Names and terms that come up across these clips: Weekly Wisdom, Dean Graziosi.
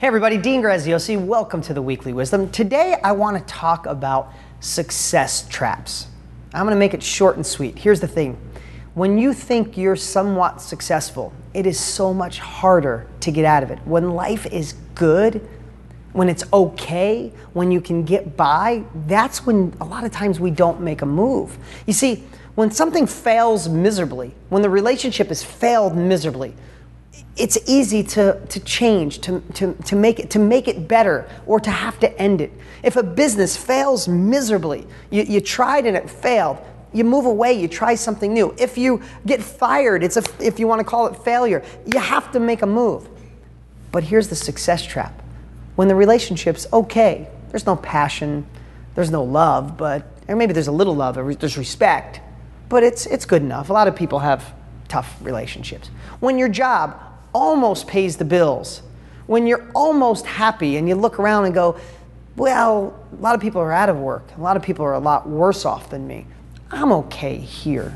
Hey everybody, Dean Graziosi, welcome to the Weekly Wisdom. Today I want to talk about success traps. I'm going to make it short and sweet. Here's the thing. When you think you're somewhat successful, it is so much harder to get out of it. When life is good, when it's okay, when you can get by, that's when a lot of times we don't make a move. You see, when something fails miserably, when the relationship has failed miserably, it's easy to change, to make it better, or to have to end it. If a business fails miserably, you tried and it failed, you move away, you try something new. If you get fired, if you want to call it failure, you have to make a move. But here's the success trap. When the relationship's okay, there's no passion, there's no love, or maybe there's a little love, or there's respect, but it's good enough. A lot of people have tough relationships. When your job almost pays the bills, when you're almost happy and you look around and go, well, a lot of people are out of work, a lot of people are a lot worse off than me, I'm okay here.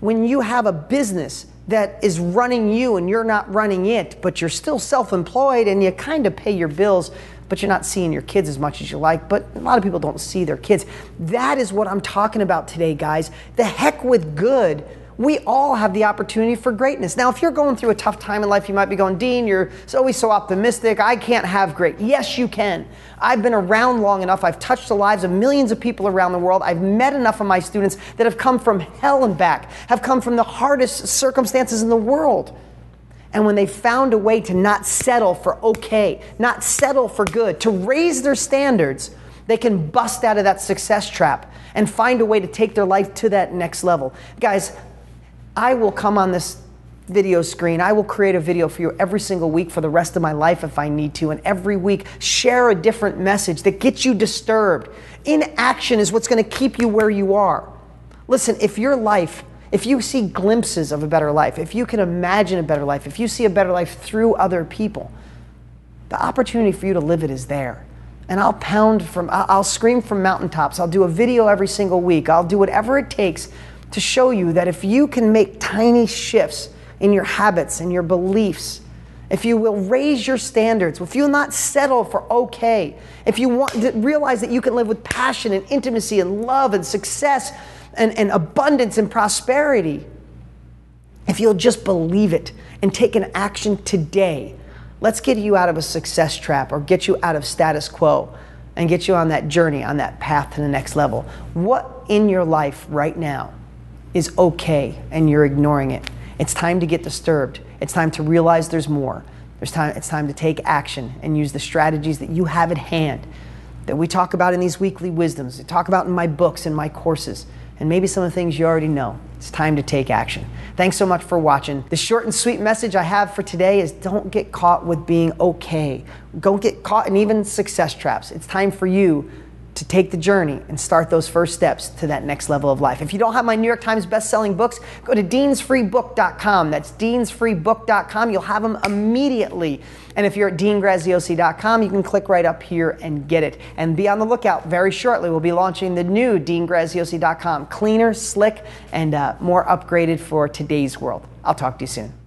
When you have a business that is running you and you're not running it, but you're still self-employed and you kind of pay your bills, but you're not seeing your kids as much as you like, but a lot of people don't see their kids. That is what I'm talking about today, guys. The heck with good. We all have the opportunity for greatness. Now, if you're going through a tough time in life, you might be going, Dean, you're always so optimistic. I can't have great. Yes, you can. I've been around long enough. I've touched the lives of millions of people around the world. I've met enough of my students that have come from hell and back, have come from the hardest circumstances in the world. And when they found a way to not settle for okay, not settle for good, to raise their standards, they can bust out of that success trap and find a way to take their life to that next level. Guys, I will come on this video screen. I will create a video for you every single week for the rest of my life if I need to. And every week, share a different message that gets you disturbed. Inaction is what's going to keep you where you are. Listen, if you see glimpses of a better life, if you can imagine a better life, if you see a better life through other people, the opportunity for you to live it is there. And I'll scream from mountaintops. I'll do a video every single week. I'll do whatever it takes to show you that if you can make tiny shifts in your habits and your beliefs, if you will raise your standards, if you'll not settle for okay, if you want to realize that you can live with passion and intimacy and love and success and abundance and prosperity, if you'll just believe it and take an action today, let's get you out of a success trap or get you out of status quo and get you on that journey, on that path to the next level. What in your life right now is okay and you're ignoring it? It's time to get disturbed. It's time to realize there's more. It's time to take action and use the strategies that you have at hand that we talk about in these weekly wisdoms, we talk about in my books and my courses, and maybe some of the things you already know. It's time to take action. Thanks so much for watching. The short and sweet message I have for today is don't get caught with being okay. Don't get caught in even success traps. It's time for you to take the journey and start those first steps to that next level of life. If you don't have my New York Times best-selling books, go to deansfreebook.com. That's deansfreebook.com. You'll have them immediately. And if you're at deangraziosi.com, you can click right up here and get it. And be on the lookout. Very shortly, we'll be launching the new deangraziosi.com. Cleaner, slick, and more upgraded for today's world. I'll talk to you soon.